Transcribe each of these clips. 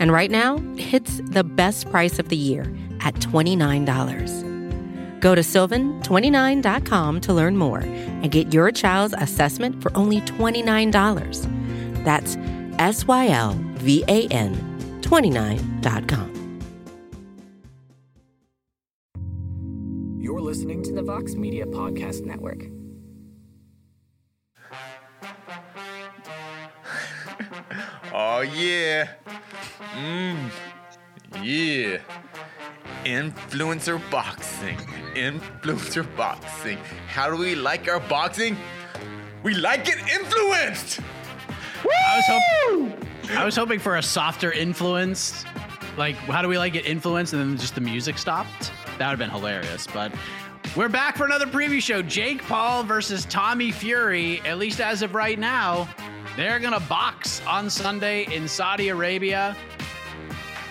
And right now, it's the best price of the year at $29. Go to sylvan29.com to learn more and get your child's assessment for only $29. That's SYLVAN 29.com. You're listening to the Vox Media Podcast Network. Oh, yeah. Yeah. Influencer boxing. Influencer boxing. How do we like our boxing? We like it influenced. Woo! I was hoping for a softer influence. Like, how do we like it influenced? And then just the music stopped. That would have been hilarious. But we're back for another preview show. Jake Paul versus Tommy Fury, at least as of right now. They're going to box on Sunday in Saudi Arabia.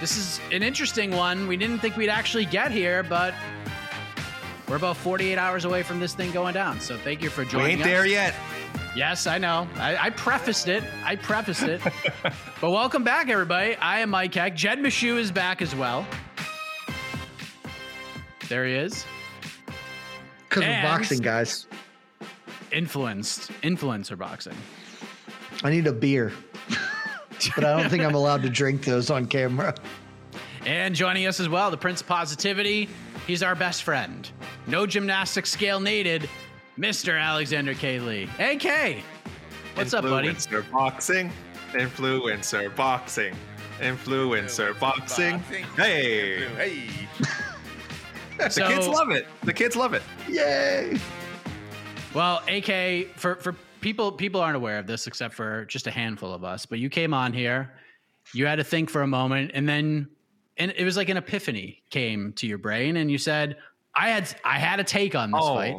This is an interesting one. We didn't think we'd actually get here, but we're about 48 hours away from this thing going down. So thank you for joining us. We ain't there yet. Yes, I know. I prefaced it. But welcome back, everybody. I am Mike Heck. Jed Meshew is back as well. There he is. Because of boxing, guys. Influencer boxing. I need a beer, but I don't think I'm allowed to drink those on camera. And joining us as well, the Prince of Positivity. He's our best friend. No gymnastic scale needed, Mr. Alexander K. Lee. Hey, K. What's up, buddy? Influencer boxing. Influencer boxing. Influencer boxing. Hey. Hey. The kids love it. The kids love it. Yay. Well, AK, for People aren't aware of this except for just a handful of us, but you came on here, you had to think for a moment, and it was like an epiphany came to your brain, and you said, I had a take on this fight.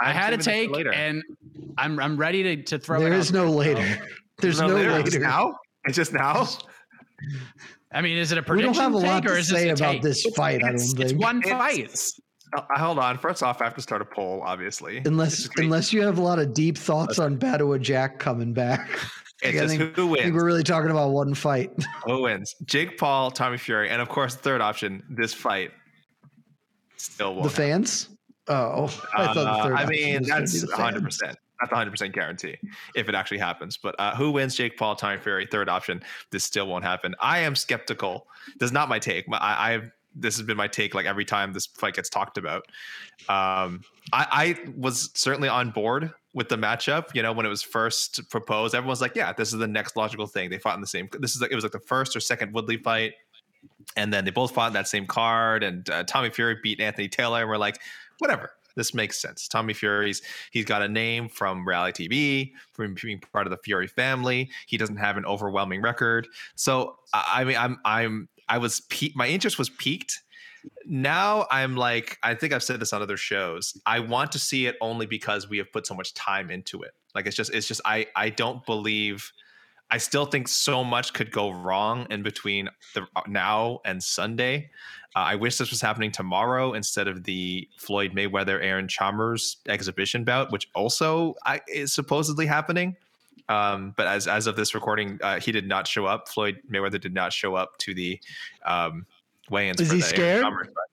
I had a take, and I'm ready to throw it out. There is no later. There's no later. It's now? It's just now? I mean, is it a prediction take, or is this a take? We don't have a lot to say about this fight, I don't think. It's one fight. Hold on. First off, I have to start a poll, obviously. Unless you have a lot of deep thoughts on Badou Jack coming back. Who wins? I think we're really talking about one fight. Who wins? Jake Paul, Tommy Fury, and of course, third option, this fight. Still won. The fans? Oh, I thought the third. I mean, that's 100%. That's 100% guarantee if it actually happens. But who wins? Jake Paul, Tommy Fury, third option. This still won't happen. I am skeptical. That's not my take. This has been my take like every time this fight gets talked about. I was certainly on board with the matchup, you know, when it was first proposed. Everyone's like, yeah, this is the next logical thing. They fought in the same. It was like the first or second Woodley fight. And then they both fought in that same card. And Tommy Fury beat Anthony Taylor. And we're like, whatever. This makes sense. Tommy Fury's, he's got a name from reality TV, from being part of the Fury family. He doesn't have an overwhelming record. So, I mean, my interest was piqued. Now I'm like, I think I've said this on other shows. I want to see it only because we have put so much time into it. Like, I don't believe I still think so much could go wrong in between now and Sunday. I wish this was happening tomorrow instead of the Floyd Mayweather, Aaron Chalmers exhibition bout, which also is supposedly happening. But as of this recording, he did not show up. Floyd Mayweather did not show up to the weigh-ins. Is he scared?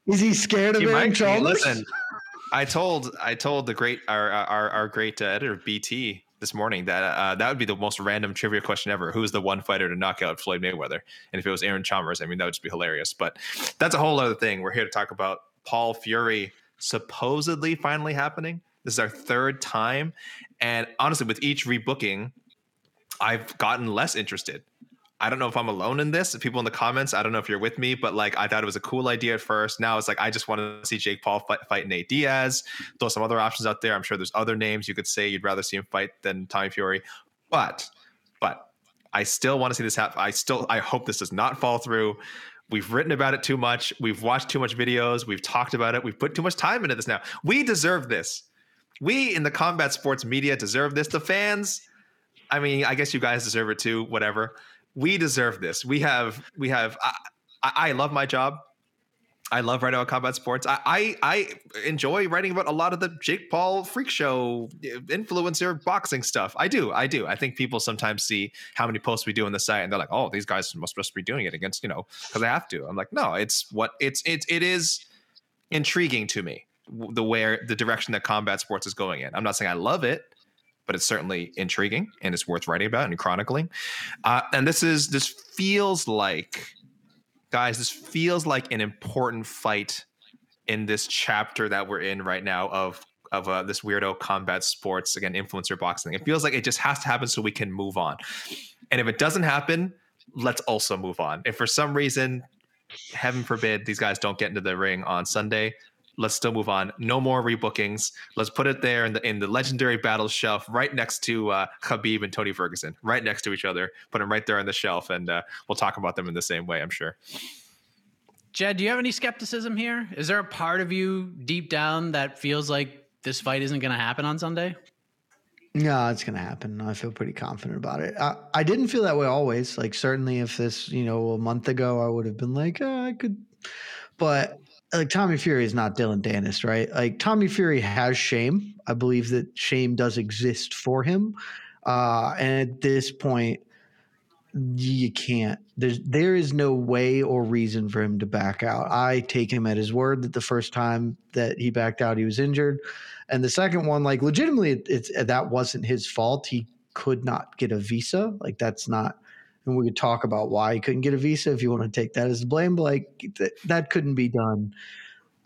Is he scared of Aaron Chalmers? Listen, I told the great our great editor BT this morning that that would be the most random trivia question ever. Who is the one fighter to knock out Floyd Mayweather? And if it was Aaron Chalmers, I mean, that would just be hilarious. But that's a whole other thing. We're here to talk about Paul Fury supposedly finally happening. This is our third time. And honestly, with each rebooking, I've gotten less interested. I don't know if I'm alone in this. People in the comments, I don't know if you're with me, but like I thought it was a cool idea at first. Now it's like I just want to see Jake Paul fight Nate Diaz. Throw some other options out there. I'm sure there's other names you could say you'd rather see him fight than Tommy Fury. But I still want to see this happen. I hope this does not fall through. We've written about it too much. We've watched too much videos. We've talked about it. We've put too much time into this now. We deserve this. We in the combat sports media deserve this. The fans, I mean, I guess you guys deserve it too, whatever. We deserve this. We have. I love my job. I love writing about combat sports. I enjoy writing about a lot of the Jake Paul freak show influencer boxing stuff. I do. I think people sometimes see how many posts we do on the site and they're like, oh, these guys must be doing it against, because I have to. I'm like, no, it is intriguing to me the direction that combat sports is going in. I'm not saying I love it, but it's certainly intriguing and it's worth writing about and chronicling. And this feels like, guys, an important fight in this chapter that we're in right now of this weirdo combat sports, again, influencer boxing. It feels like it just has to happen so we can move on. And if it doesn't happen, let's also move on. If for some reason, heaven forbid, these guys don't get into the ring on Sunday, let's still move on. No more rebookings. Let's put it there in the legendary battle shelf right next to Khabib and Tony Ferguson, right next to each other. Put them right there on the shelf, and we'll talk about them in the same way, I'm sure. Jed, do you have any skepticism here? Is there a part of you deep down that feels like this fight isn't going to happen on Sunday? No, it's going to happen. I feel pretty confident about it. I didn't feel that way always. Like, certainly if this, a month ago, I would have been like, I could. But like Tommy Fury is not Dillon Danis, right? Like Tommy Fury has shame. I believe that shame does exist for him. And at this point, you can't. There is no way or reason for him to back out. I take him at his word that the first time that he backed out, he was injured. And the second one, like legitimately, that wasn't his fault. He could not get a visa. Like that's not. And we could talk about why he couldn't get a visa if you want to take that as the blame. But like that couldn't be done.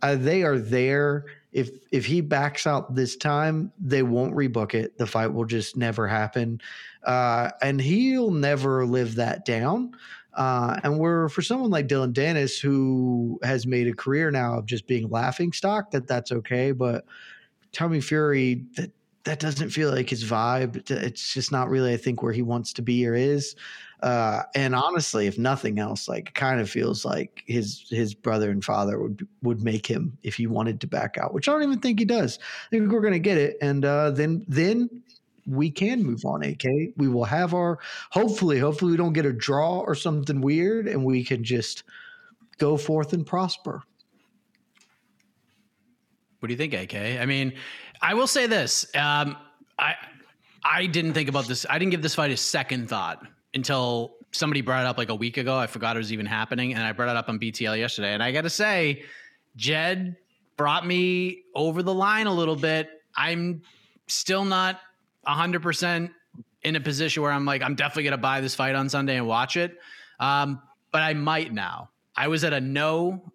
They are there. If he backs out this time, they won't rebook it. The fight will just never happen. And he'll never live that down. And we're for someone like Dillon Danis, who has made a career now of just being laughing stock, that's okay. But Tommy Fury, that doesn't feel like his vibe. It's just not really, I think, where he wants to be or is. And honestly, if nothing else, like kind of feels like his brother and father would make him if he wanted to back out, which I don't even think he does. I think we're going to get it. And then we can move on, AK. We will have our hopefully we don't get a draw or something weird and we can just go forth and prosper. What do you think, AK? I mean, I will say this. I didn't think about this. I didn't give this fight a second thought until somebody brought it up like a week ago. I forgot it was even happening. And I brought it up on BTL yesterday. And I got to say, Jed brought me over the line a little bit. I'm still not 100% in a position where I'm like, I'm definitely going to buy this fight on Sunday and watch it. But I might now. I was at a no,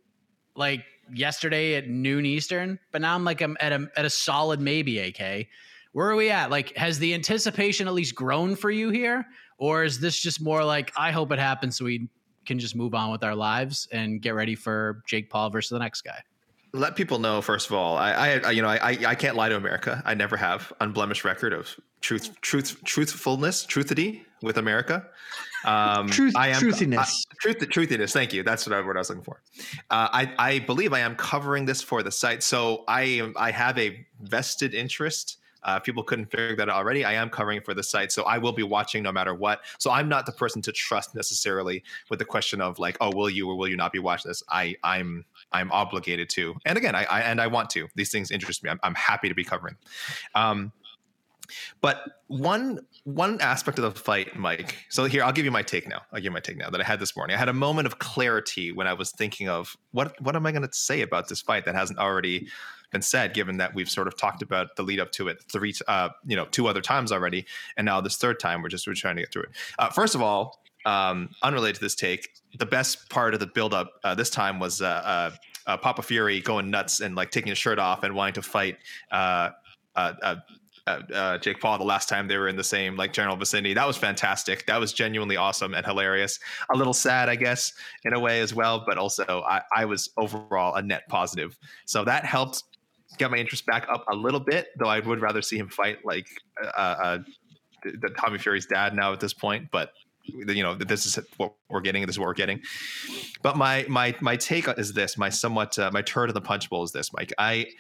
like, yesterday at noon Eastern, but now I'm like, I'm at a solid maybe, AK. Where are we at? Like, has the anticipation at least grown for you here? Or is this just more like, I hope it happens so we can just move on with our lives and get ready for Jake Paul versus the next guy? Let people know, first of all, I can't lie to America. I never have. Unblemished record of truthfulness with America. Truthiness. Thank you. That's what I was looking for. I believe I am covering this for the site. So I have a vested interest. If people couldn't figure that out already, I am covering for the site, so I will be watching no matter what. So I'm not the person to trust necessarily with the question of like, oh, will you or will you not be watching this? I'm obligated to, and again, I want to. These things interest me. I'm happy to be covering. But one aspect of the fight, Mike. So here, I'll give you my take now. That I had this morning. I had a moment of clarity when I was thinking of what am I going to say about this fight that hasn't already been said, given that we've sort of talked about the lead up to it two other times already, and now this third time we're trying to get through it. First of all, unrelated to this take, the best part of the build up this time was Papa Fury going nuts and like taking his shirt off and wanting to fight. Jake Paul the last time they were in the same like general vicinity. That was fantastic. That was genuinely awesome and hilarious. A little sad, I guess, in a way as well, but also I was overall a net positive. So that helped get my interest back up a little bit, though I would rather see him fight like the Tommy Fury's dad now at this point, but you know, this is what we're getting. But my take is this, my somewhat my turd of the punch bowl is this, Mike. I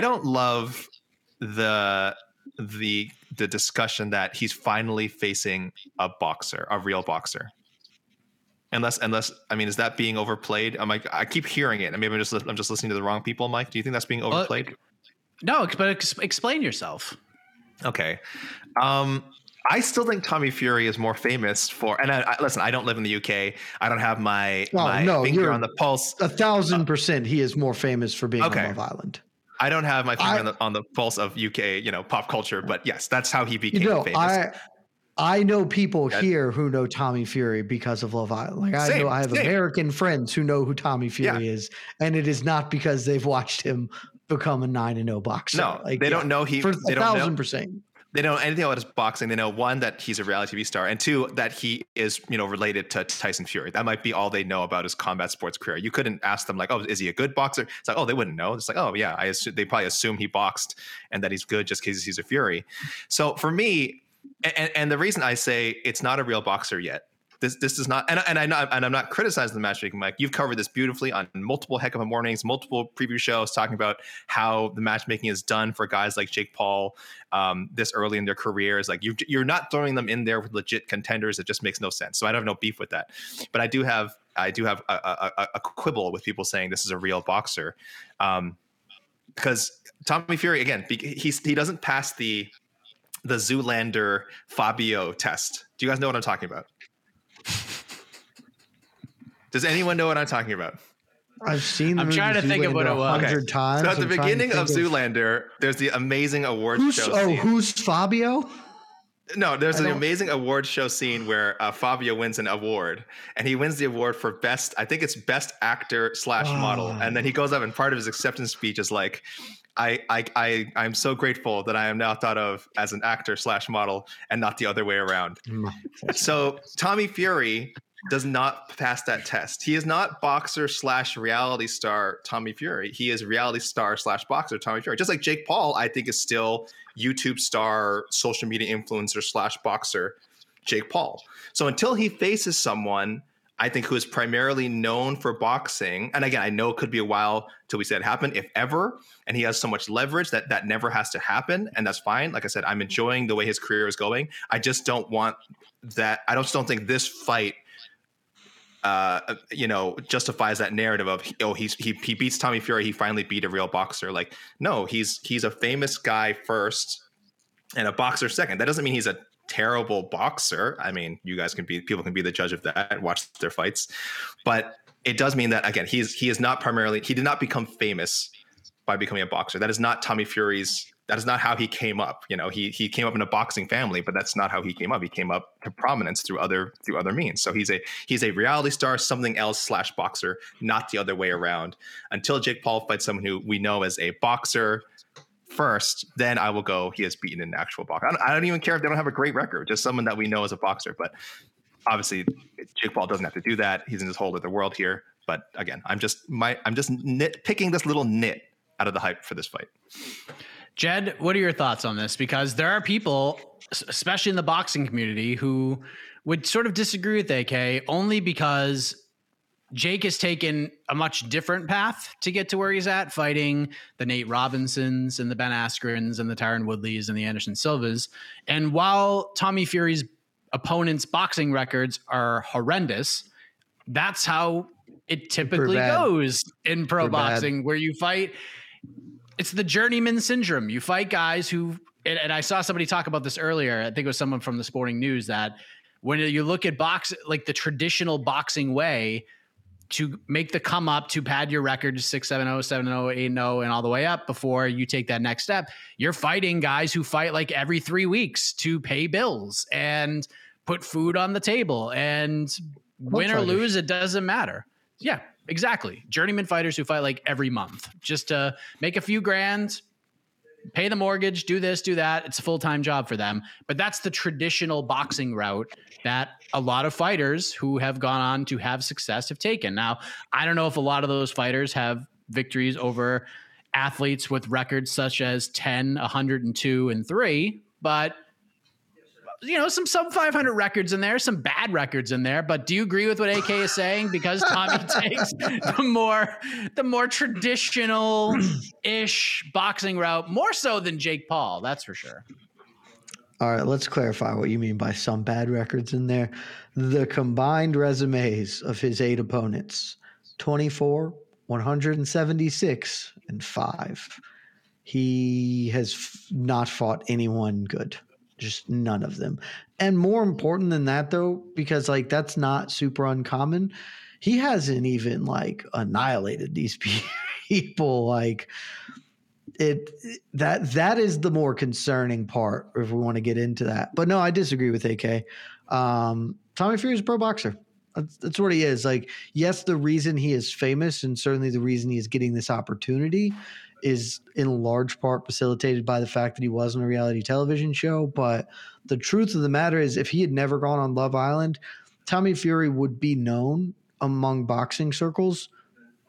don't love the discussion that he's finally facing a boxer, a real boxer. Unless I mean, is that being overplayed? I'm like, I keep hearing it. I mean, I'm just listening to the wrong people, Mike. Do you think that's being overplayed? No, but explain yourself. Okay. I still think Tommy Fury is more famous for, and listen, I don't live in the UK. I don't have my finger on the pulse. 1,000% he is more famous for being on Love Island. I don't have my finger on the pulse of UK, you know, pop culture, but yes, that's how he became famous. I know people here who know Tommy Fury because of Love Island. Like I have American friends who know who Tommy Fury is, and it is not because they've watched him become a 9-0 boxer. No, like, they don't know he. For 1,000%. They don't know anything about his boxing. They know, one, that he's a reality TV star, and two, that he is, you know, related to Tyson Fury. That might be all they know about his combat sports career. You couldn't ask them like, oh, is he a good boxer? It's like, oh, they wouldn't know. It's like, oh yeah, they probably assume he boxed and that he's good just because he's a Fury. So for me, and the reason I say it's not a real boxer yet, this is not, and I'm not criticizing the matchmaking, Mike. You've covered this beautifully on multiple Heck of a Mornings, multiple preview shows, talking about how the matchmaking is done for guys like Jake Paul this early in their careers. Like you're not throwing them in there with legit contenders. It just makes no sense. So I don't have no beef with that, but I do have a quibble with people saying this is a real boxer, because Tommy Fury, again, he doesn't pass the Zoolander Fabio test. Do you guys know what I'm talking about? Does anyone know what I'm talking about? I've seen. I'm trying to think of what it was. 100 times. So at the beginning of Zoolander, there's the amazing award show. Oh, who's Fabio? No, there's an amazing award show scene where Fabio wins an award, and he wins the award for best. I think it's best actor / model, and then he goes up, and part of his acceptance speech is like, I'm so grateful that I am now thought of as an actor / model and not the other way around. So Tommy Fury does not pass that test. He is not boxer / reality star Tommy Fury. He is reality star / boxer Tommy Fury. Just like Jake Paul, I think, is still YouTube star, social media influencer / boxer Jake Paul. So until he faces someone, I think, who is primarily known for boxing, and again, I know it could be a while till we see it happen, if ever, and he has so much leverage that never has to happen, and that's fine. Like I said, I'm enjoying the way his career is going. I just don't want that. I just don't think this fight justifies that narrative of, oh, he beats Tommy Fury, he finally beat a real boxer. Like, no, he's a famous guy first and a boxer second. That doesn't mean he's a terrible boxer. I mean, people can be the judge of that, watch their fights, but it does mean that, again, he did not become famous by becoming a boxer. That is not Tommy Fury's. That is not how he came up. You know, he came up in a boxing family, but that's not how he came up. He came up to prominence through other means. So he's a reality star, something else / boxer, not the other way around. Until Jake Paul fights someone who we know as a boxer first, then I will go, he has beaten an actual boxer. I don't even care if they don't have a great record, just someone that we know as a boxer. But obviously, Jake Paul doesn't have to do that. He's in this whole other world here. But again, I'm just nitpicking this little nit out of the hype for this fight. Jed, what are your thoughts on this? Because there are people, especially in the boxing community, who would sort of disagree with AK only because Jake has taken a much different path to get to where he's at, fighting the Nate Robinsons and the Ben Askrens and the Tyron Woodleys and the Anderson Silvas. And while Tommy Fury's opponents' boxing records are horrendous, that's how it typically goes in pro boxing, where you fight. It's the journeyman syndrome. You fight guys who, and I saw somebody talk about this earlier. I think it was someone from the Sporting News, that when you look at box, like the traditional boxing way to make the come up, to pad your record to 6-7-0, 7-0, 8-0, and all the way up before you take that next step, you're fighting guys who fight like every 3 weeks to pay bills and put food on the table, and win or lose, it doesn't matter. Yeah, exactly. Journeyman fighters who fight like every month just to make a few grand, pay the mortgage, do this, do that. It's a full-time job for them. But that's the traditional boxing route that a lot of fighters who have gone on to have success have taken. Now, I don't know if a lot of those fighters have victories over athletes with records such as 10, 102, and 3, but you know, some sub-500 records in there, some bad records in there. But do you agree with what AK is saying? Because Tommy takes the more traditional-ish boxing route, more so than Jake Paul, that's for sure. All right, let's clarify what you mean by some bad records in there. The combined resumes of his 8 opponents, 24, 176, and 5. He has not fought anyone good. Just none of them. And more important than that, though, because like that's not super uncommon, he hasn't even like annihilated these people. Like that is the more concerning part if we want to get into that. But no, I disagree with AK. Tommy Fury is a pro boxer. That's what he is. Like, yes, the reason he is famous, and certainly the reason he is getting this opportunity, is in large part facilitated by the fact that he was on a reality television show. But the truth of the matter is, if he had never gone on Love Island, Tommy Fury would be known among boxing circles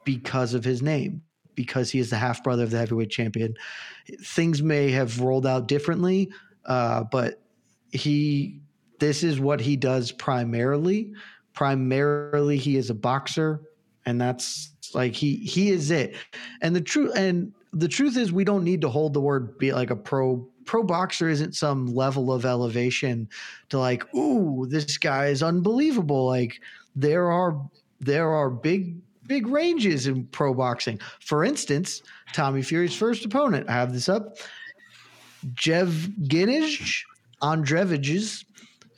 because of his name, because he is the half brother of the heavyweight champion. Things may have rolled out differently, but this is what he does primarily. Primarily, he is a boxer, and that's like he is it. And the truth is, we don't need to hold the word be like a pro boxer isn't some level of elevation to like, ooh, this guy is unbelievable. Like there are big ranges in pro boxing. For instance, Tommy Fury's first opponent, I have this up, Jevgenij Andreevich.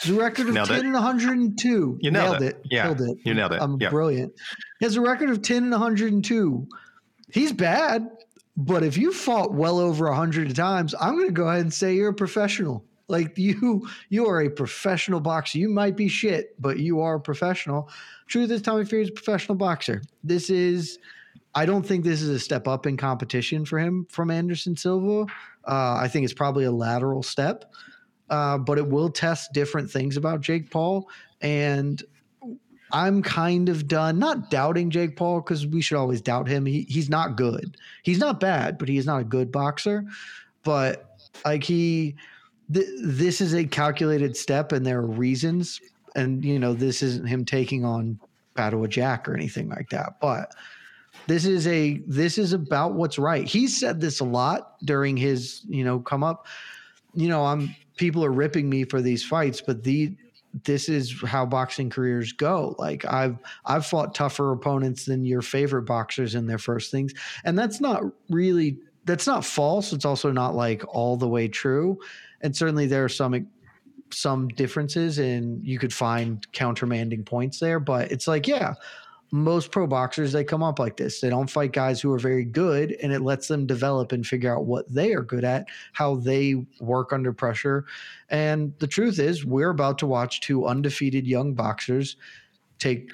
He has a record of 10 and 102. You nailed it. Yeah. Killed it. You nailed it. I'm brilliant. He has a record of 10 and 102. He's bad, but if you fought well over 100 times, I'm going to go ahead and say you're a professional. Like you are a professional boxer. You might be shit, but you are a professional. Truth is, Tommy Fury is a professional boxer. I don't think this is a step up in competition for him from Anderson Silva. I think it's probably a lateral step. But it will test different things about Jake Paul. And I'm kind of done, not doubting Jake Paul, because we should always doubt him. He's not good. He's not bad, but he is not a good boxer. But like this is a calculated step, and there are reasons. And, you know, this isn't him taking on Badou Jack or anything like that. But this is about what's right. He said this a lot during his, you know, come up. You know, people are ripping me for these fights, but this is how boxing careers go. Like I've fought tougher opponents than your favorite boxers in their first things. And that's not false. It's also not like all the way true. And certainly there are some differences, and you could find countermanding points there, but it's like, yeah, most pro boxers, they come up like this. They don't fight guys who are very good, and it lets them develop and figure out what they are good at, how they work under pressure. And the truth is, we're about to watch 2 undefeated young boxers take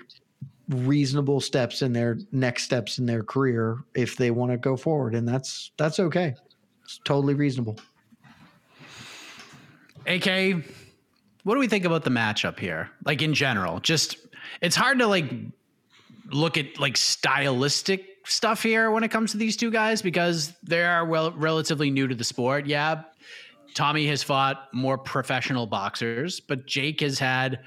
reasonable steps in their next steps in their career if they want to go forward. And that's okay. It's totally reasonable. AK, what do we think about the matchup here? Like in general, just it's hard to like look at like stylistic stuff here when it comes to these two guys, because they are relatively new to the sport. Yeah. Tommy has fought more professional boxers, but Jake has had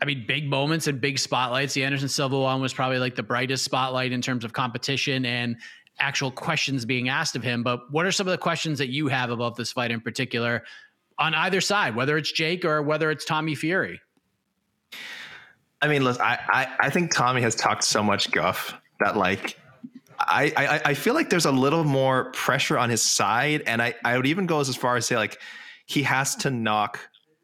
I mean, big moments and big spotlights. The Anderson Silva one was probably like the brightest spotlight in terms of competition and actual questions being asked of him. But what are some of the questions that you have about this fight in particular on either side, whether it's Jake or whether it's Tommy Fury? I mean, listen, I think Tommy has talked so much guff that like, I feel like there's a little more pressure on his side. And I would even go as far as say, like, he has to knock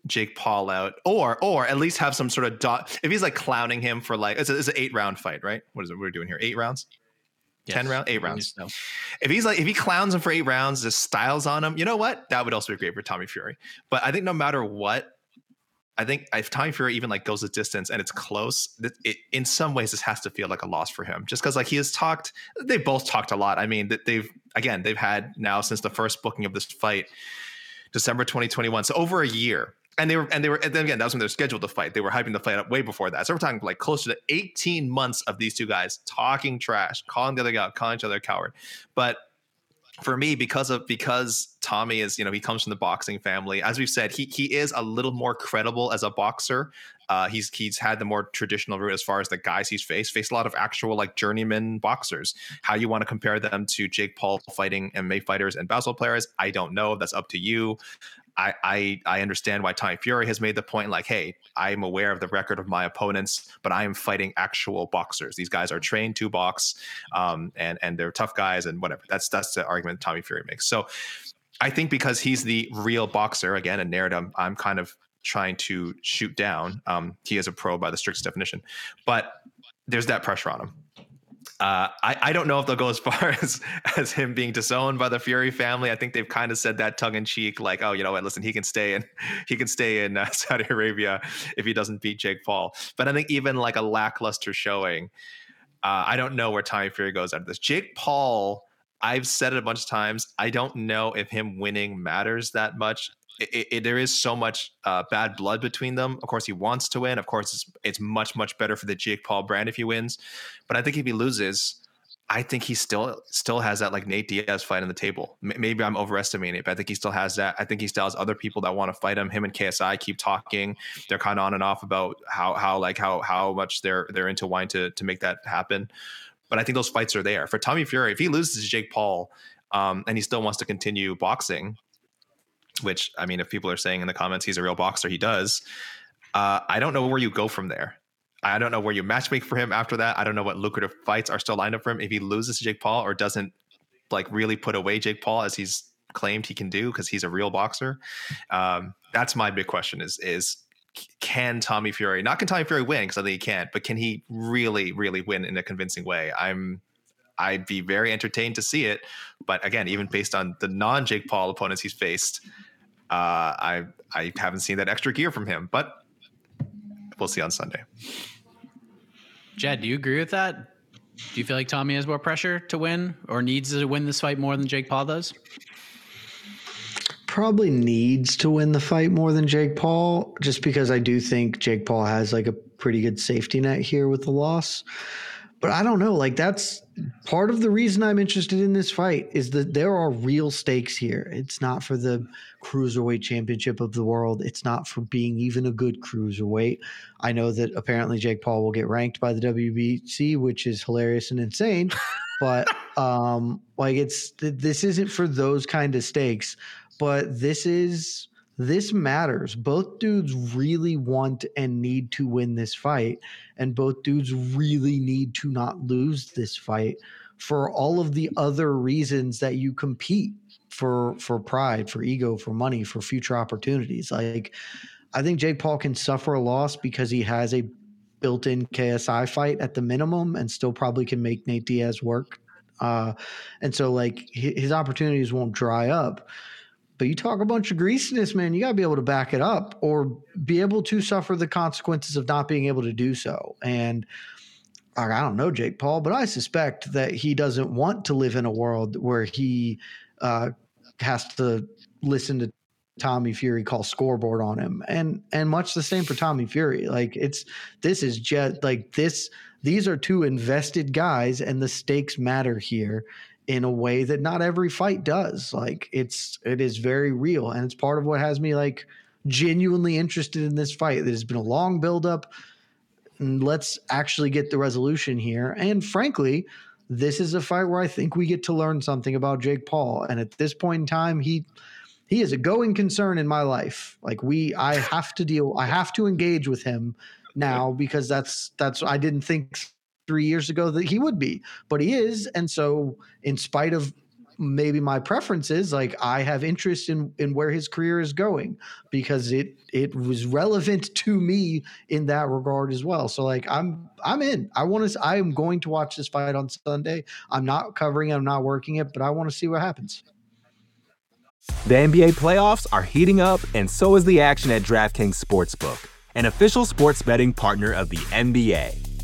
Jake Paul out or at least have some sort of dot. If he's like clowning him for like, it's an 8-round fight, right? What is it we're doing here? 8 rounds? Yes. 10 rounds? 8 rounds. No. If he clowns him for 8 rounds, just styles on him, you know what? That would also be great for Tommy Fury. But I think no matter what, I think if Tommy Fury even like goes the distance and it's close, it in some ways this has to feel like a loss for him, just because like they both talked a lot. I mean, that they've had now since the first booking of this fight, December 2021, so over a year, and then again that was when they're scheduled to fight. They were hyping the fight up way before that, so we're talking like closer to 18 months of these two guys talking trash, calling the other guy out, calling each other a coward. But for me, because Tommy is, you know, he comes from the boxing family. As we've said, he is a little more credible as a boxer. He's had the more traditional route as far as the guys he's faced a lot of actual like journeyman boxers. How you want to compare them to Jake Paul fighting MMA fighters and basketball players, I don't know. That's up to you. I understand why Tommy Fury has made the point like, hey, I'm aware of the record of my opponents, but I am fighting actual boxers. These guys are trained to box, and they're tough guys and whatever. That's the argument Tommy Fury makes. So I think because he's the real boxer, again, a narrative I'm kind of trying to shoot down. He is a pro by the strictest definition, but there's that pressure on him. I don't know if they'll go as far as him being disowned by the Fury family. I think they've kind of said that tongue in cheek, like, oh, you know what? Listen, he can stay in Saudi Arabia if he doesn't beat Jake Paul. But I think even like a lackluster showing, I don't know where Tommy Fury goes out of this. Jake Paul, I've said it a bunch of times. I don't know if him winning matters that much. There is so much bad blood between them. Of course, he wants to win. Of course, it's much, much better for the Jake Paul brand if he wins. But I think if he loses, I think he still has that like Nate Diaz fight on the table. Maybe I'm overestimating it, but I think he still has that. I think he still has other people that want to fight him. Him and KSI keep talking. They're kind of on and off about how much they're into wanting to make that happen. But I think those fights are there for Tommy Fury. If he loses to Jake Paul and he still wants to continue boxing, which, I mean, if people are saying in the comments he's a real boxer, he does. I don't know where you go from there. I don't know where you matchmake for him after that. I don't know what lucrative fights are still lined up for him if he loses to Jake Paul or doesn't like really put away Jake Paul as he's claimed he can do because he's a real boxer. That's my big question is can Tommy Fury, not can Tommy Fury win because I think he can't, but can he really, really win in a convincing way? I'd be very entertained to see it. But again, even based on the non-Jake Paul opponents he's faced, I haven't seen that extra gear from him. But we'll see on Sunday. Jed, do you agree with that? Do you feel like Tommy has more pressure to win or needs to win this fight more than Jake Paul does? Probably needs to win the fight more than Jake Paul, just because I do think Jake Paul has like a pretty good safety net here with the loss. But I don't know, like that's part of the reason I'm interested in this fight is that there are real stakes here. It's not for the cruiserweight championship of the world. It's not for being even a good cruiserweight. I know that apparently Jake Paul will get ranked by the WBC, which is hilarious and insane. But this isn't for those kind of stakes. But this matters. Both dudes really want and need to win this fight, and both dudes really need to not lose this fight for all of the other reasons that you compete for pride, for ego, for money, for future opportunities. Like, I think Jake Paul can suffer a loss because he has a built-in KSI fight at the minimum and still probably can make Nate Diaz work. And so, like, his opportunities won't dry up. But you talk a bunch of greasiness, man, you got to be able to back it up or be able to suffer the consequences of not being able to do so. And I don't know Jake Paul, but I suspect that he doesn't want to live in a world where he has to listen to Tommy Fury call scoreboard on him. And much the same for Tommy Fury. Like, these are two invested guys and the stakes matter here in a way that not every fight does. Like, it is very real, and it's part of what has me like genuinely interested in this fight. There's been a long buildup, and let's actually get the resolution here. And frankly, this is a fight where I think we get to learn something about Jake Paul. And at this point in time, he is a going concern in my life. Like I have to engage with him now, because that's I didn't think 3 years ago that he would be, but he is. And so in spite of maybe my preferences, like I have interest in where his career is going, because it was relevant to me in that regard as well. So like I'm in. I am going to watch this fight on Sunday. I'm not covering it, I'm not working it, but I want to see what happens. The NBA playoffs are heating up, and so is the action at DraftKings Sportsbook, an official sports betting partner of the NBA.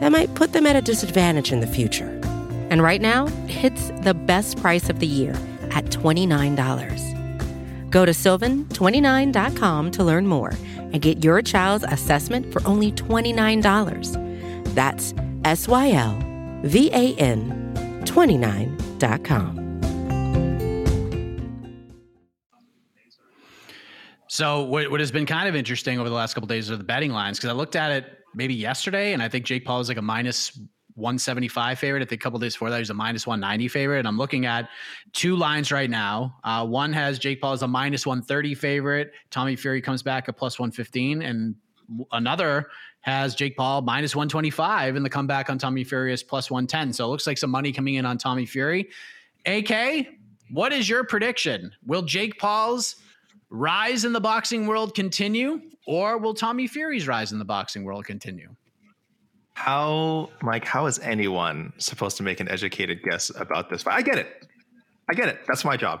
that might put them at a disadvantage in the future. And right now, it's the best price of the year at $29. Go to sylvan29.com to learn more and get your child's assessment for only $29. That's SYLVAN 29.com. So what has been kind of interesting over the last couple of days are the betting lines, because I looked at it maybe yesterday, and I think Jake Paul was like a minus 175 favorite. I think a couple of days before that, he was a minus 190 favorite. And I'm looking at two lines right now. One has Jake Paul as a minus 130 favorite. Tommy Fury comes back at plus 115. And another has Jake Paul minus 125, and the comeback on Tommy Fury is plus 110. So it looks like some money coming in on Tommy Fury. AK, what is your prediction? Will Jake Paul's rise in the boxing world continue, or will Tommy Fury's rise in the boxing world continue? How is anyone supposed to make an educated guess about this fight? I get it. That's my job.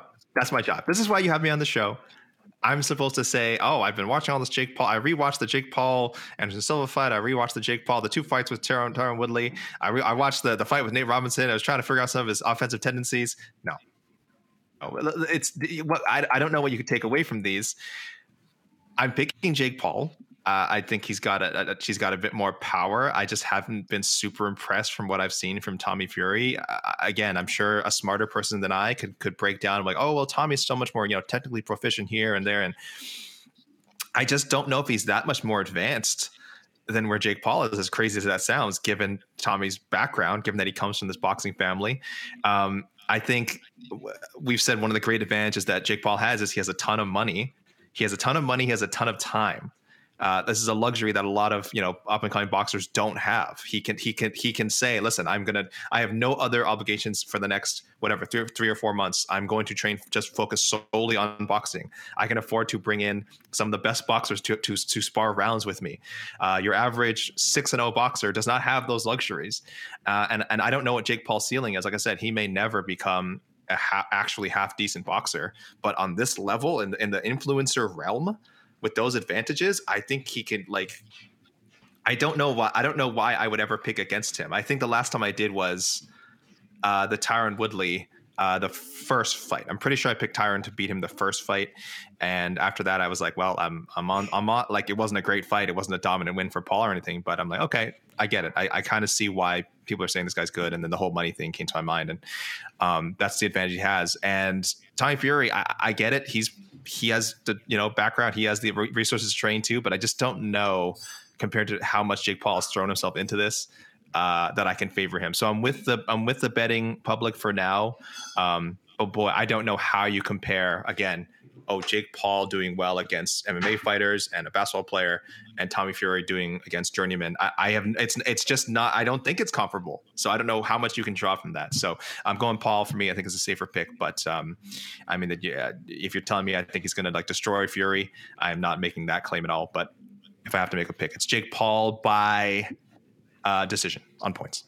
This is why you have me on the show. I'm supposed to say, oh, I've been watching all this Jake Paul. I rewatched the Jake Paul Anderson Silva fight. I rewatched the Jake Paul, the two fights with Tyron Woodley. I watched the fight with Nate Robinson. I was trying to figure out some of his offensive tendencies. No, it's what I don't know what you could take away from these. I'm picking Jake Paul. I think she's got a bit more power. I just haven't been super impressed from what I've seen from Tommy Fury. Again, I'm sure a smarter person than I could break down like, oh, well, Tommy's so much more, technically proficient here and there. And I just don't know if he's that much more advanced than where Jake Paul is, as crazy as that sounds, given Tommy's background, given that he comes from this boxing family. I think we've said one of the great advantages that Jake Paul has is he has a ton of money. He has a ton of time. This is a luxury that a lot of, you know, up and coming boxers don't have. He can say, listen, I have no other obligations for the next, whatever, three or four months. I'm going to train, just focus solely on boxing. I can afford to bring in some of the best boxers to spar rounds with me. Your average 6-0 boxer does not have those luxuries. And I don't know what Jake Paul's ceiling is. Like I said, he may never become a actually half decent boxer, but on this level in the influencer realm, with those advantages, I think he can, like, I don't know why I would ever pick against him. I think the last time I did was the Tyron Woodley, the first fight. I'm pretty sure I picked Tyron to beat him the first fight. And after that, I was like, well, I'm on, like, it wasn't a great fight. It wasn't a dominant win for Paul or anything, but I'm like, okay, I get it. I kind of see why people are saying this guy's good. And then the whole money thing came to my mind. And that's the advantage he has. And Tommy Fury, I get it. He has the, you know, background. He has the resources to train too, but I just don't know, compared to how much Jake Paul has thrown himself into this, that I can favor him. So I'm with the betting public for now. But boy, I don't know how you compare again. Oh, Jake Paul doing well against MMA fighters and a basketball player, and Tommy Fury doing against journeyman. It's just not. I don't think it's comparable. So I don't know how much you can draw from that. So I'm going Paul for me. I think it's a safer pick. But I mean, if you're telling me I think he's going to like destroy Fury, I am not making that claim at all. But if I have to make a pick, it's Jake Paul by decision on points.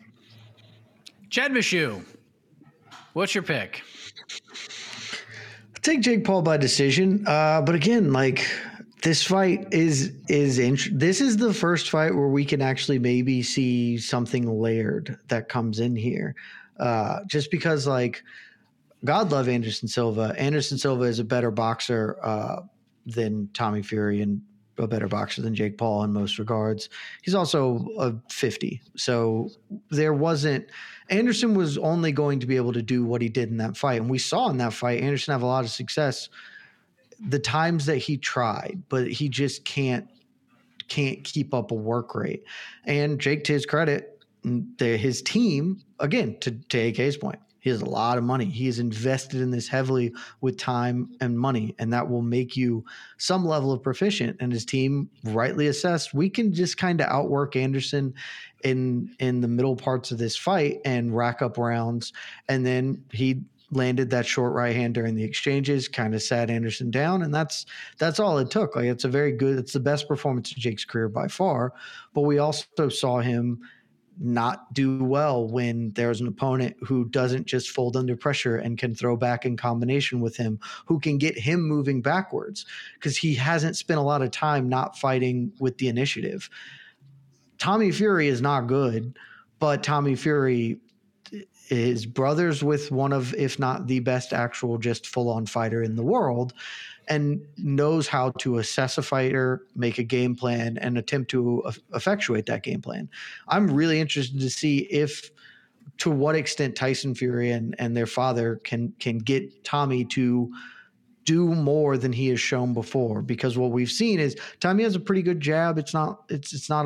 Jed Meshew, what's your pick? Take Jake Paul by decision, but again, like, this fight this is the first fight where we can actually maybe see something layered that comes in here, just because, like, God love Anderson Silva. Anderson Silva is a better boxer than Tommy Fury and a better boxer than Jake Paul in most regards. He's also a 50, so Anderson was only going to be able to do what he did in that fight. And we saw in that fight, Anderson have a lot of success the times that he tried, but he just can't keep up a work rate. And Jake, to his credit, his team, again, to AK's point, he has a lot of money. He is invested in this heavily with time and money, and that will make you some level of proficient. And his team rightly assessed, we can just kind of outwork Anderson in the middle parts of this fight and rack up rounds. And then he landed that short right hand during the exchanges, kind of sat Anderson down, and that's all it took. Like, it's the best performance of Jake's career by far. But we also saw him not do well when there's an opponent who doesn't just fold under pressure and can throw back in combination with him, who can get him moving backwards, because he hasn't spent a lot of time not fighting with the initiative. Tommy Fury is not good, but Tommy Fury is brothers with one of, if not the best actual just full-on fighter in the world, and knows how to assess a fighter, make a game plan, and attempt to effectuate that game plan. I'm really interested to see to what extent Tyson Fury and their father can get Tommy to do more than he has shown before, because what we've seen is Tommy has a pretty good jab. It's not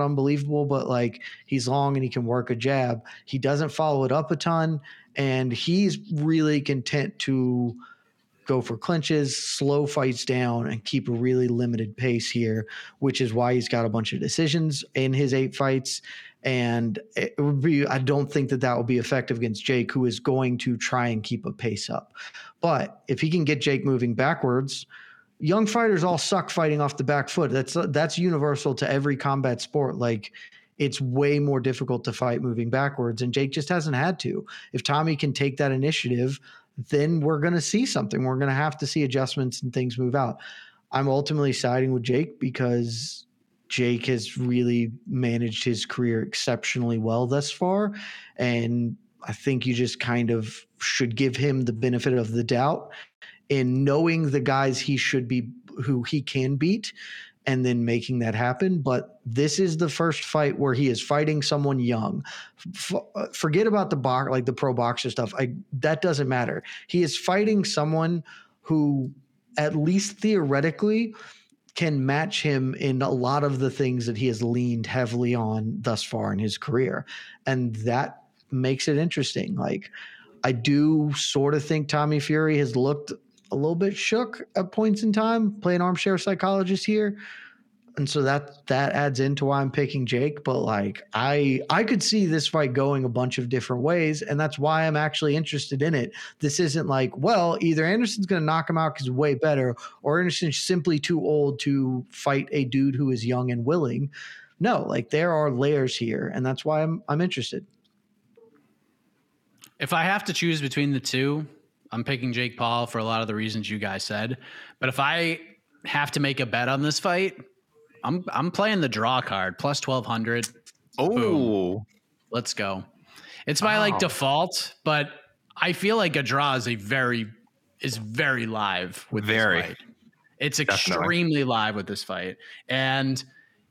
unbelievable, but, like, he's long and he can work a jab. He doesn't follow it up a ton, and he's really content to go for clinches, slow fights down, and keep a really limited pace here, which is why he's got a bunch of decisions in his 8 fights. And it would be, I don't think that will be effective against Jake, who is going to try and keep a pace up. But if he can get Jake moving backwards, young fighters all suck fighting off the back foot. That's universal to every combat sport. Like, it's way more difficult to fight moving backwards, and Jake just hasn't had to. If Tommy can take that initiative, then we're going to see something. We're going to have to see adjustments and things move out. I'm ultimately siding with Jake because Jake has really managed his career exceptionally well thus far, and I think you just kind of should give him the benefit of the doubt in knowing the guys who he can beat, and then making that happen. But this is the first fight where he is fighting someone young. Forget about the pro boxer stuff. That doesn't matter. He is fighting someone who, at least theoretically, can match him in a lot of the things that he has leaned heavily on thus far in his career. And that makes it interesting. Like, I do sort of think Tommy Fury has looked a little bit shook at points in time, playing armchair psychologist here. And so that adds into why I'm picking Jake. But like I could see this fight going a bunch of different ways, and that's why I'm actually interested in it. This isn't like, well, either Anderson's going to knock him out because he's way better, or Anderson's simply too old to fight a dude who is young and willing. No, like there are layers here, and that's why I'm interested. If I have to choose between the two, I'm picking Jake Paul for a lot of the reasons you guys said. But if I have to make a bet on this fight, I'm playing the draw card plus 1,200. Oh, let's go. It's my like default, but I feel like a draw is very live with this fight. It's extremely live with this fight. And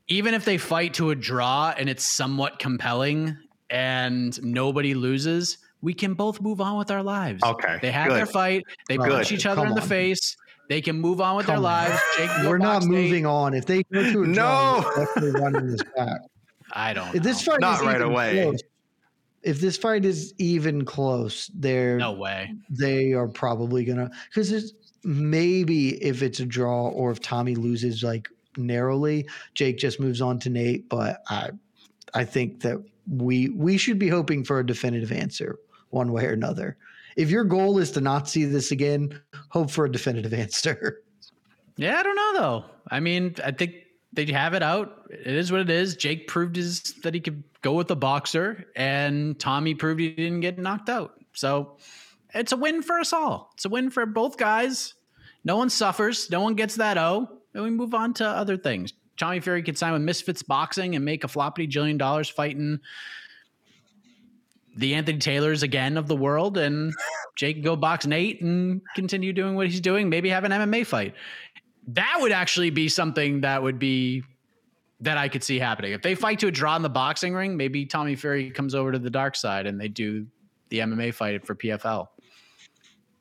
even if they fight to a draw and it's somewhat compelling and nobody loses, we can both move on with our lives. Okay. They have their fight. They punch each other in the face. They can move on with their lives. Jake, we're not moving on. If they go to a draw, we're definitely running this back. I don't know. This fight not right away. Close, if this fight is even close, no way. They are probably going to – because maybe if it's a draw or if Tommy loses like narrowly, Jake just moves on to Nate. But I think that we should be hoping for a definitive answer one way or another. If your goal is to not see this again, hope for a definitive answer. Yeah, I don't know, though. I mean, I think they have it out. It is what it is. Jake proved that he could go with the boxer, and Tommy proved he didn't get knocked out. So it's a win for us all. It's a win for both guys. No one suffers. No one gets that O, and we move on to other things. Tommy Fury could sign with Misfits Boxing and make a floppity jillion dollars fighting the Anthony Taylors again of the world, and Jake can go box Nate and continue doing what he's doing. Maybe have an MMA fight. That would actually be something that I could see happening. If they fight to a draw in the boxing ring, maybe Tommy Fury comes over to the dark side and they do the MMA fight for PFL.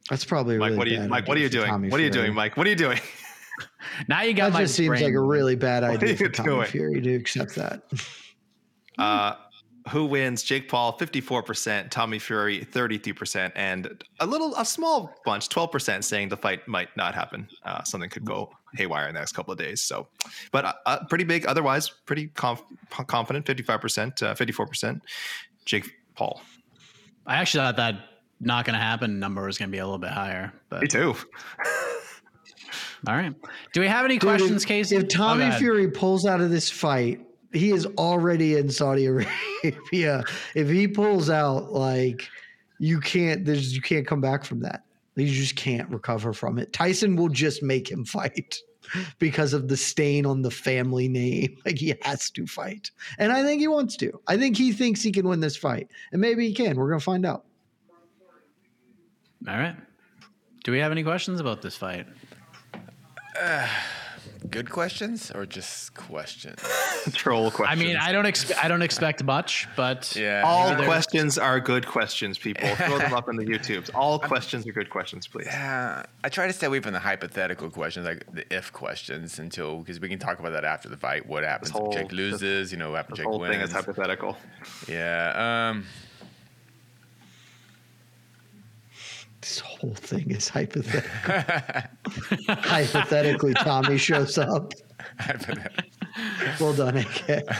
That's probably Mike. Really what are you doing? What are you doing, Mike? What are you doing? Now you got that. Just seems like a really bad idea for Tommy Fury to accept that. Who wins? Jake Paul, 54%, Tommy Fury, 33%, and a small bunch, 12%, saying the fight might not happen. Something could go haywire in the next couple of days. So, but pretty big. Otherwise, pretty confident, 55%, 54%. Jake Paul. I actually thought that not going to happen number was going to be a little bit higher. But. Me too. All right. Do we have any questions, Casey? If Tommy Fury pulls out of this fight, he is already in Saudi Arabia. If he pulls out, like you can't come back from that. You just can't recover from it. Tyson will just make him fight because of the stain on the family name. Like he has to fight. And I think he wants to. I think he thinks he can win this fight. And maybe he can. We're going to find out. All right. Do we have any questions about this fight? Good questions or just questions? Troll questions. I mean, I don't expect much, but yeah. All questions are good questions, people. Throw them up in the YouTubes. All questions are good questions, please. I try to stay away from the hypothetical questions, like the if questions, because we can talk about that after the fight. What happens if Jake loses? What happens if Jake wins? The whole thing is hypothetical. Yeah. This whole thing is hypothetical. Hypothetically, Tommy shows up. Well done, AK. It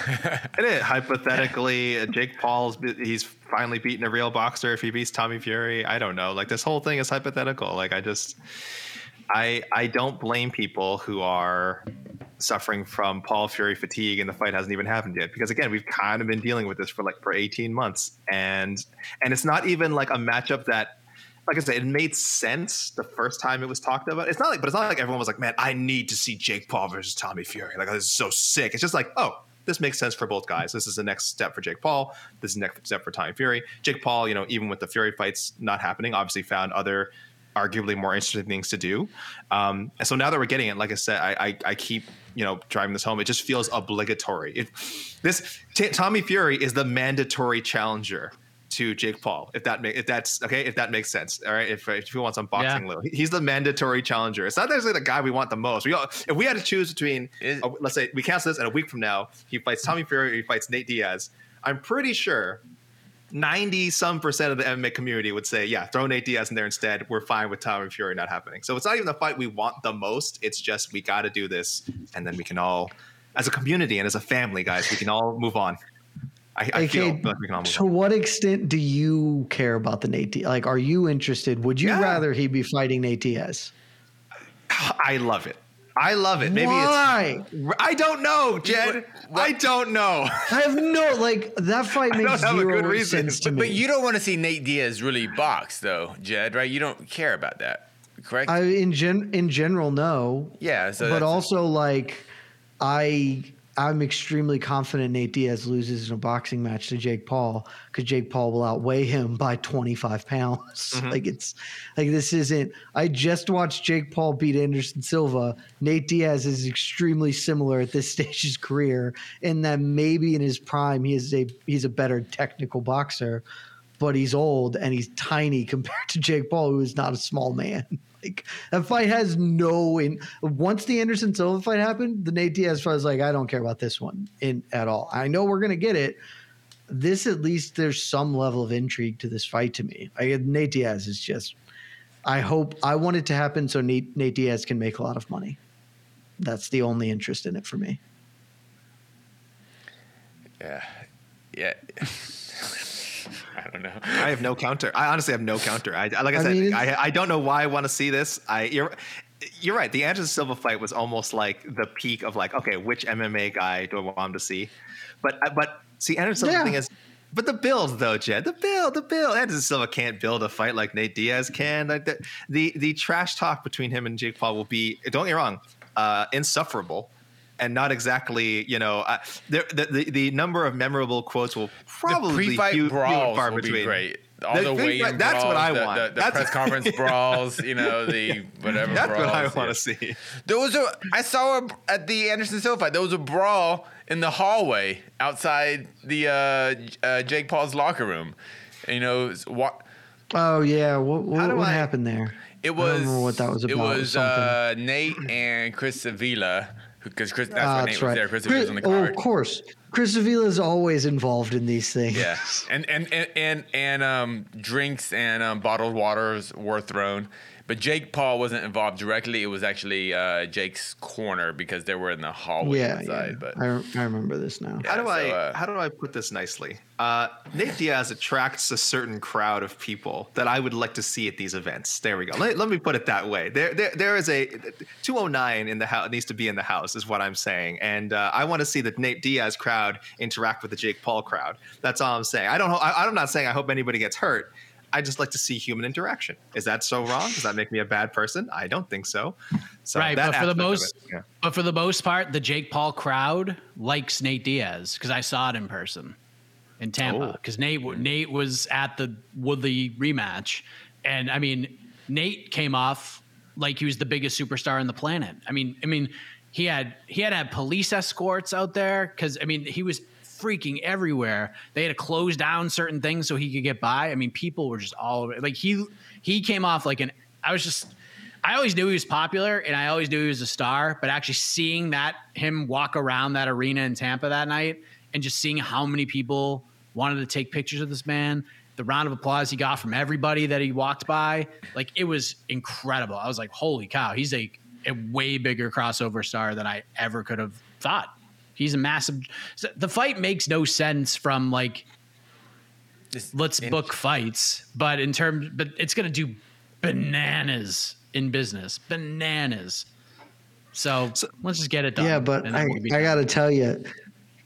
is. Hypothetically, Jake Paul's he's finally beaten a real boxer if he beats Tommy Fury. I don't know. Like this whole thing is hypothetical. Like I don't blame people who are suffering from Paul Fury fatigue, and the fight hasn't even happened yet. Because again, we've kind of been dealing with this for 18 months, and it's not even like a matchup that. Like I said, it made sense the first time it was talked about. It's not like everyone was like, man, I need to see Jake Paul versus Tommy Fury. Like, this is so sick. It's just like, oh, this makes sense for both guys. This is the next step for Jake Paul. This is the next step for Tommy Fury. Jake Paul, even with the Fury fights not happening, obviously found other arguably more interesting things to do. And so now that we're getting it, like I said, I keep, driving this home. It just feels obligatory. Tommy Fury is the mandatory challenger to Jake Paul, if that makes sense. All right. If you want some boxing, yeah. He's the mandatory challenger. It's not necessarily the guy we want the most. If we had to choose between, let's say we cancel this and a week from now, he fights Tommy Fury or he fights Nate Diaz. I'm pretty sure 90% of the MMA community would say, yeah, throw Nate Diaz in there instead. We're fine with Tommy Fury not happening. So it's not even the fight we want the most. It's just, we got to do this. And then we can all as a community and as a family, guys, we can all move on. I feel like we can all move on. To what extent do you care about the Nate Diaz? Like, are you interested? Would you rather he be fighting Nate Diaz? I love it. I love it. Maybe why? It's, I don't know, Jed. What? I don't know. I have no, like, that fight makes zero sense to me. But you don't want to see Nate Diaz really box, though, Jed, right? You don't care about that, correct? In general, no. Yeah. So but also, like, I'm extremely confident Nate Diaz loses in a boxing match to Jake Paul because Jake Paul will outweigh him by 25 pounds. Mm-hmm. Like, it's like, this isn't, I just watched Jake Paul beat Anderson Silva. Nate Diaz is extremely similar at this stage of his career, and that maybe in his prime, he's a better technical boxer, but he's old and he's tiny compared to Jake Paul, who is not a small man. Like, that fight has no once the Anderson Silva fight happened, the Nate Diaz fight was like, I don't care about this one at all. I know we're going to get it. This, at least there's some level of intrigue to this fight to me. Nate Diaz is just, I want it to happen so Nate Diaz can make a lot of money. That's the only interest in it for me. Yeah. I don't know. I have no counter. I honestly have no counter. I don't know why I want to see this. You're right. The Anderson Silva fight was almost like the peak of, like, okay, which MMA guy do I want him to see? But see, Anderson Silva thing is, but the build though, Jed, the build. Anderson Silva can't build a fight like Nate Diaz can. Like the trash talk between him and Jake Paul will be, don't get me wrong, insufferable. And not exactly, you know, the number of memorable quotes will probably the pre-fight brawls far will between. Be great. All the way brawls, that's what I want. The press conference brawls, you know, the whatever. That's brawls, what I want to see. There was at the Anderson Silva fight, there was a brawl in the hallway outside the Jake Paul's locker room. And, you know, what? Oh yeah, what happened there? It was. I don't remember what that was about. It was Nate and Chris Avila. Because Chris, that's why Nate was there. Chris was on the card. Oh, of course. Chris Avila is always involved in these things. Yeah, and drinks and bottled waters were thrown, but Jake Paul wasn't involved directly. It was actually Jake's corner because they were in the hallway inside. Yeah. But I remember this now. Yeah, how do I put this nicely? Nate Diaz attracts a certain crowd of people that I would like to see at these events. There we go. Let me put it that way. There is a 209 in the house. It needs to be in the house, is what I'm saying. And I want to see the Nate Diaz crowd interact with the Jake Paul crowd. That's all I'm saying. I'm not saying I hope anybody gets hurt. I just like to see human interaction. Is that so wrong? Does that make me a bad person? I don't think so. Right, but for the most part, the Jake Paul crowd likes Nate Diaz because I saw it in person. In Tampa, because Nate was at the Woodley rematch, and I mean, Nate came off like he was the biggest superstar on the planet. I mean, he had police escorts out there because I mean he was freaking everywhere. They had to close down certain things so he could get by. I mean, people were just all over. Like he came off like an. I always knew he was popular and I always knew he was a star, but actually seeing him walk around that arena in Tampa that night and just seeing how many people wanted to take pictures of this man, the round of applause he got from everybody that he walked by, like it was incredible. I was like, holy cow, he's a way bigger crossover star than I ever could have thought. He's a massive. The fight makes no sense from like, let's book fights, but it's going to do bananas in business, bananas. So let's just get it done. Yeah, but I got to tell you,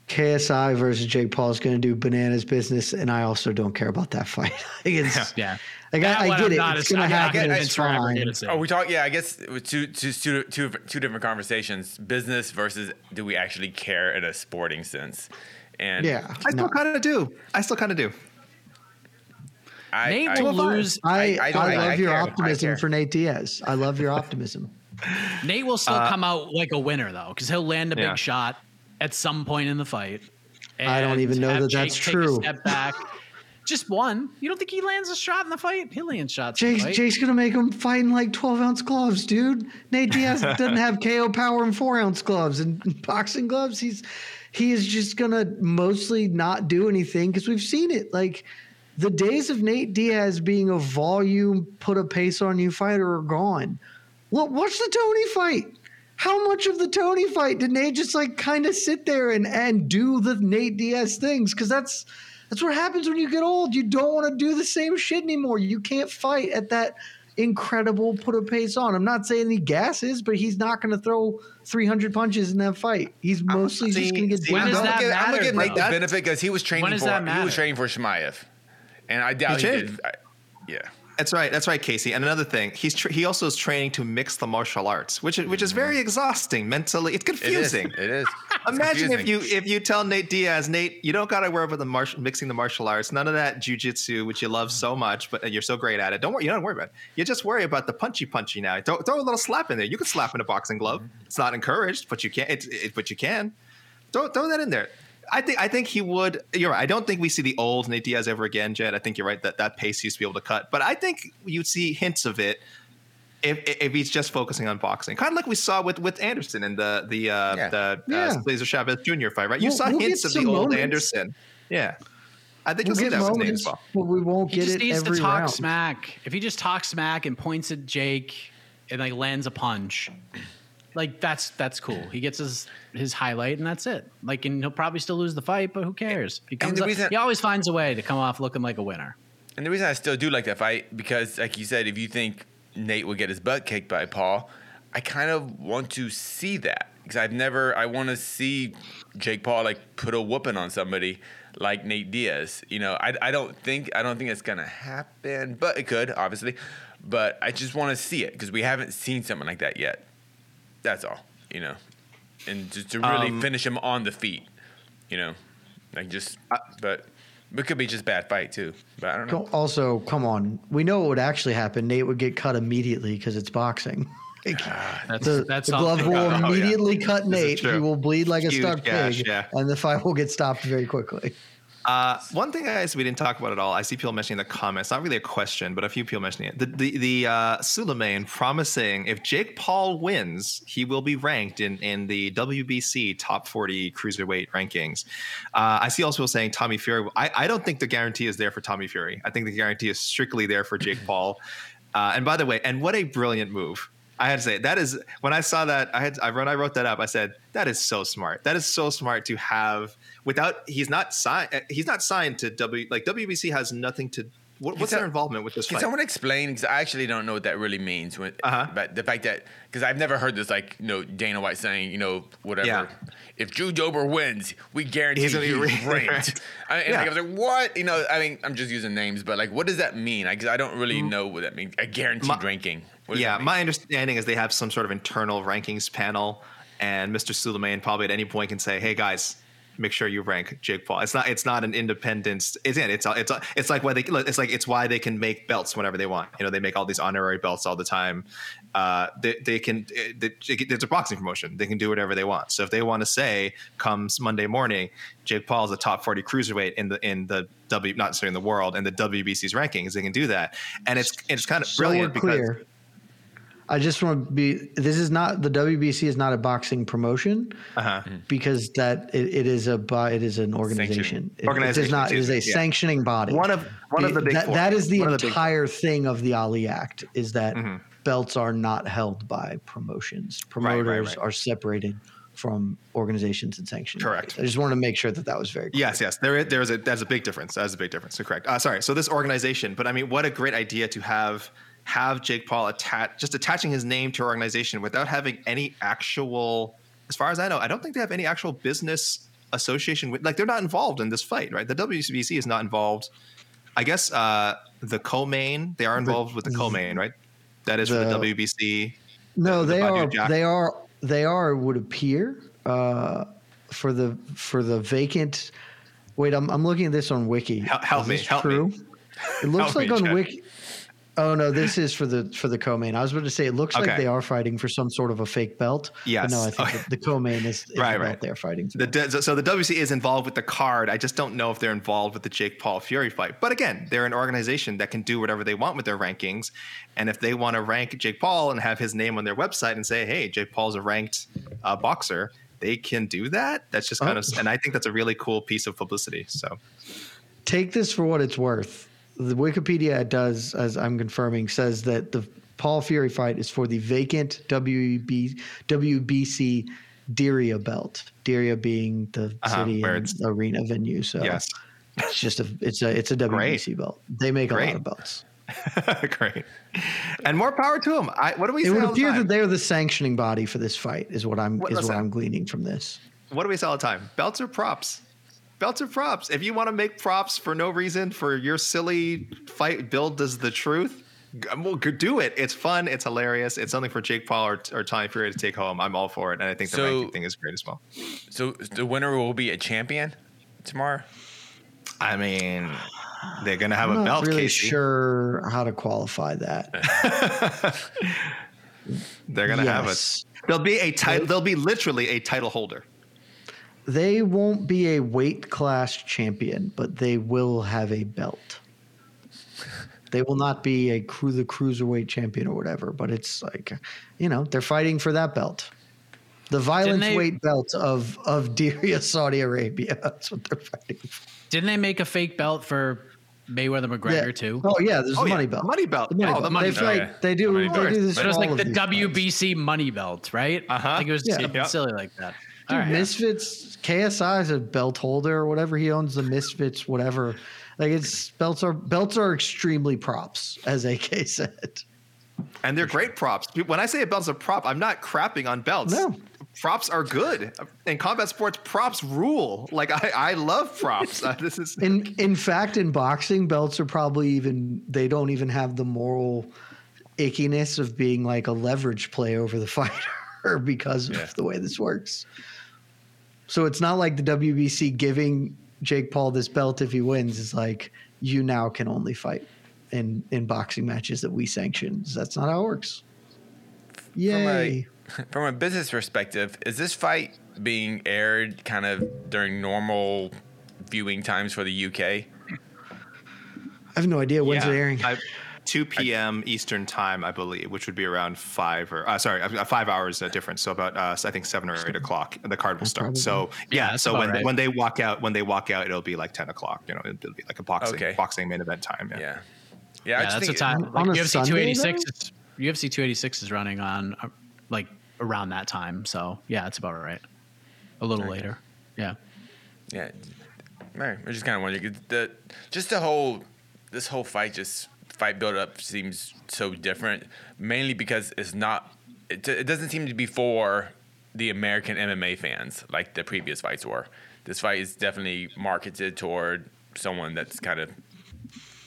KSI versus Jake Paul is going to do bananas business, and I also don't care about that fight. I get it. It's going to happen. It's fine. Oh, we talk. Yeah, I guess two different conversations: business versus do we actually care in a sporting sense? And yeah, I still kind of do. Nate will lose. I love your optimism for Nate Diaz. I love your optimism. Nate will still come out like a winner though, because he'll land a big shot at some point in the fight. And I don't even know that that's true. Step back. Just one. You don't think he lands a shot in the fight? He lands shots. Jake's going to make him fight in like 12-ounce gloves, dude. Nate Diaz doesn't have KO power in 4-ounce gloves and boxing gloves. He is just going to mostly not do anything because we've seen it. Like the days of Nate Diaz being a volume, put a pace on you fighter are gone. Well, watch the Tony fight. How much of the Tony fight did Nate just like kind of sit there and do the Nate Diaz things? Because that's what happens when you get old. You don't want to do the same shit anymore. You can't fight at that incredible put a pace on. I'm not saying he gasses, but he's not going to throw 300 punches in that fight. He's mostly just going to get down. I'm going to give Nate the benefit because he was training for Shmaev, and I doubt he did. Yeah. That's right, Casey. And another thing, he also is training to mix the martial arts, which is very exhausting mentally. It's confusing. It is. Imagine confusing. if you tell Nate Diaz, Nate, you don't got to worry about the mixing the martial arts, none of that jiu-jitsu, which you love so much, but you're so great at it. Don't worry, you don't worry about it. You just worry about the punchy now. Throw a little slap in there. You can slap in a boxing glove. Mm-hmm. It's not encouraged, but you can. But you can. Throw that in there. I think he would. You're right. I don't think we see the old Nate Diaz ever again, Jed. I think you're right that pace he used to be able to cut. But I think you'd see hints of it if he's just focusing on boxing, kind of like we saw with Anderson in the Cesar Chavez Jr. fight, right? We'll saw hints of the old moments. Anderson. Yeah, I think you'll see that with Nate as well. But we won't get it every round. He just needs to talk smack. If he just talks smack and points at Jake and like lands a punch. Like that's cool. He gets his highlight and that's it. Like, and he'll probably still lose the fight, but who cares? He always finds a way to come off looking like a winner. And the reason I still do like that fight, because like you said, if you think Nate would get his butt kicked by Paul, I kind of want to see that because I want to see Jake Paul like put a whooping on somebody like Nate Diaz. You know, I don't think it's gonna happen, but it could obviously. But I just want to see it because we haven't seen something like that yet. That's all, you know, and just to really finish him on the feet, you know, like just. But it could be just bad fight too. But I don't know. Also, come on, we know what would actually happen. Nate would get cut immediately because it's boxing. Like, the glove will immediately cut Nate. He will bleed like a stuck pig, and the fight will get stopped very quickly. One thing, guys, we didn't talk about at all. I see people mentioning in the comments. Not really a question, but a few people mentioning it. The Sulaimán promising if Jake Paul wins, he will be ranked in the WBC top 40 cruiserweight rankings. I see also people saying Tommy Fury. I don't think the guarantee is there for Tommy Fury. I think the guarantee is strictly there for Jake Paul. And by the way, and what a brilliant move. I had to say that is when I saw that when I wrote that up, I said that is so smart. That is so smart to have without he's not signed to WBC has nothing to what's their involvement with this fight? Can someone explain? Because I actually don't know what that really means. But the fact that because I've never heard this like Dana White saying whatever if Drew Dober wins we guarantee he's ranked. I was like what I mean I'm just using names but like what does that mean? Because I don't really know what that means. A guaranteed ranking. My understanding is they have some sort of internal rankings panel, and Mr. Sulaimán probably at any point can say, "Hey guys, make sure you rank Jake Paul." It's not an independent. It's why they can make belts whenever they want. They make all these honorary belts all the time. It's a boxing promotion. They can do whatever they want. So if they want to say, comes Monday morning, Jake Paul is a top 40 cruiserweight in the world and the WBC's rankings, they can do that. And it's kind of brilliant because. I just want to be – this is not – the WBC is not a boxing promotion because that it is an organization. It is a sanctioning body. One of the big four. That is the entire thing of the Ali Act is that belts are not held by promotions. Promoters are separated from organizations and sanctions. Correct. I just wanted to make sure that was very clear. Yes. That's a big difference. That's a big difference. So correct. Sorry. So this organization – but I mean what a great idea to have Jake Paul attaching his name to our organization without having any actual, as far as I know, I don't think they have any actual business association with, like they're not involved in this fight, right? The WBC is not involved. I guess the co-main, they are involved with the co-main, right? That is for the WBC. No, they would appear for the vacant, wait, I'm looking at this on Wiki. Help me. It looks like on Wiki. Oh no! This is for the co-main. I was about to say it looks like they are fighting for some sort of a fake belt. Yes. But no, I think the co-main is right. They're fighting. So the WBC is involved with the card. I just don't know if they're involved with the Jake Paul Fury fight. But again, they're an organization that can do whatever they want with their rankings. And if they want to rank Jake Paul and have his name on their website and say, "Hey, Jake Paul's a ranked boxer," they can do that. That's just kind of, and I think that's a really cool piece of publicity. So, take this for what it's worth. The Wikipedia does, as I'm confirming, says that the Paul Fury fight is for the vacant WBC Diriyah belt. Diriyah being the city and arena venue. So yes. It's just a WBC belt. They make a lot of belts. Great. And more power to them. What do we say? It would appear that they're the sanctioning body for this fight is what I'm gleaning from this. What do we say all the time? Belts are props. Belts are props. If you want to make props for no reason for your silly fight build as the truth, well, do it. It's fun. It's hilarious. It's something for Jake Paul or Tommy Fury to take home. I'm all for it. And I think the ranking thing is great as well. So the winner will be a champion tomorrow? I mean... They're going to have a belt, Casey. I'm not really sure how to qualify that. They're going to have it. They'll be literally a title holder. They won't be a weight class champion, but they will have a belt. They will not be the cruiserweight champion or whatever, but it's like, they're fighting for that belt. The weight belt of Diriyah, Saudi Arabia. That's what they're fighting for. Didn't they make a fake belt for Mayweather McGregor too? Oh yeah, there's a money belt. Money belt. The money belt. They do. They do this. But it was like the WBC fights. Money belt, right? Uh huh. I think it was something silly like that. Dude, Misfits, KSI is a belt holder or whatever. He owns the Misfits, whatever. Like belts are extremely props, as AK said. And they're great props. When I say a belt's a prop, I'm not crapping on belts. No. Props are good. In combat sports, props rule. Like, I love props. This is in fact, in boxing, belts are probably they don't even have the moral ickiness of being like a leverage play over the fighter because of the way this works. So it's not like the WBC giving Jake Paul this belt if he wins. It's like, you now can only fight in boxing matches that we sanction. That's not how it works. Yay. From a business perspective, is this fight being aired kind of during normal viewing times for the UK? I have no idea. When's it airing? 2 p.m. Eastern time, I believe, which would be around 5 hours difference. So about, I think 7 or 8 o'clock, the card will start. So so when they walk out, it'll be like 10 o'clock. It'll be like a boxing main event time. That's the time. Like UFC Sunday, 286. UFC 286 is running on. Like around that time, so it's about right. A little later, I just kind of wondering. This whole fight build up seems so different, mainly because it's not. It doesn't seem to be for the American MMA fans like the previous fights were. This fight is definitely marketed toward someone that's kind of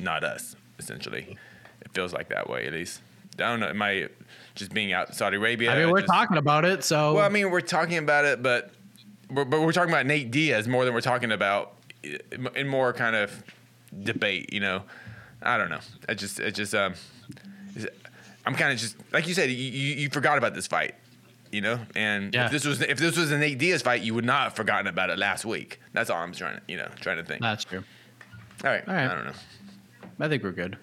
not us. Essentially, it feels like that way at least. I don't know. It might just being out Saudi Arabia. I mean, we're talking about it, so. Well, I mean, we're talking about it, but we're talking about Nate Diaz more than we're talking about in more kind of debate. I don't know. I just I'm kind of just like you said. You forgot about this fight, And if this was a Nate Diaz fight, you would not have forgotten about it last week. That's all I'm trying to think. That's true. All right. I don't know. I think we're good.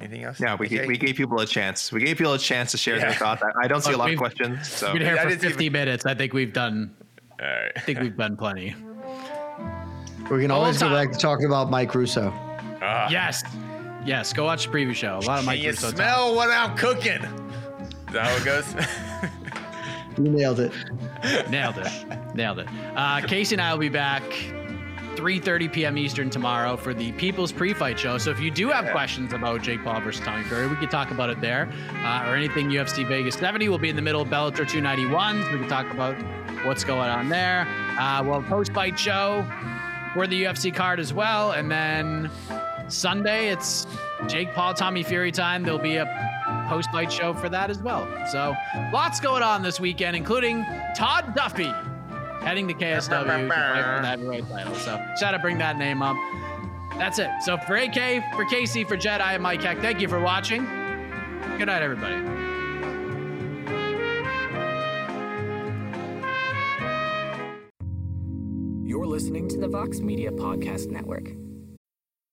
Anything else? No, we gave people a chance. We gave people a chance to share their thoughts. I don't see a lot of questions. So we've been here for 50 minutes. I think we've done. All right. I think we've done plenty. We can always go back to talking about Mike Russo. Yes. Go watch the preview show. A lot of Mike Russo. You smell what I'm cooking. Is that how it goes? You nailed it. Casey and I will be back. 3:30 p.m. Eastern tomorrow for the People's Pre-Fight Show. So if you do have questions about Jake Paul versus Tommy Fury, we can talk about it there. Or anything UFC Vegas 70. We'll be in the middle of Bellator 291. So we can talk about what's going on there. We'll have a post-fight show for the UFC card as well. And then Sunday, it's Jake Paul, Tommy Fury time. There'll be a post-fight show for that as well. So lots going on this weekend, including Todd Duffy heading to KSW to fight for that heavyweight title. So shout out, bring that name up. That's it. So for AK, for Casey, for Jed, I am Mike Heck. Thank you for watching. Good night, everybody. You're listening to the Vox Media Podcast Network.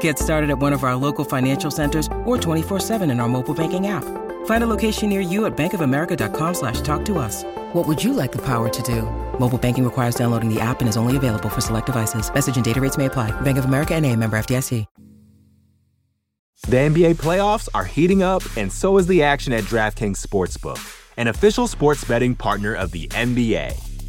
Get started at one of our local financial centers or 24/7 in our mobile banking app. Find a location near you at bankofamerica.com/talktous. What would you like the power to do? Mobile banking requires downloading the app and is only available for select devices. Message and data rates may apply. Bank of America N.A., member FDIC. The NBA playoffs are heating up, and so is the action at DraftKings Sportsbook, an official sports betting partner of the NBA.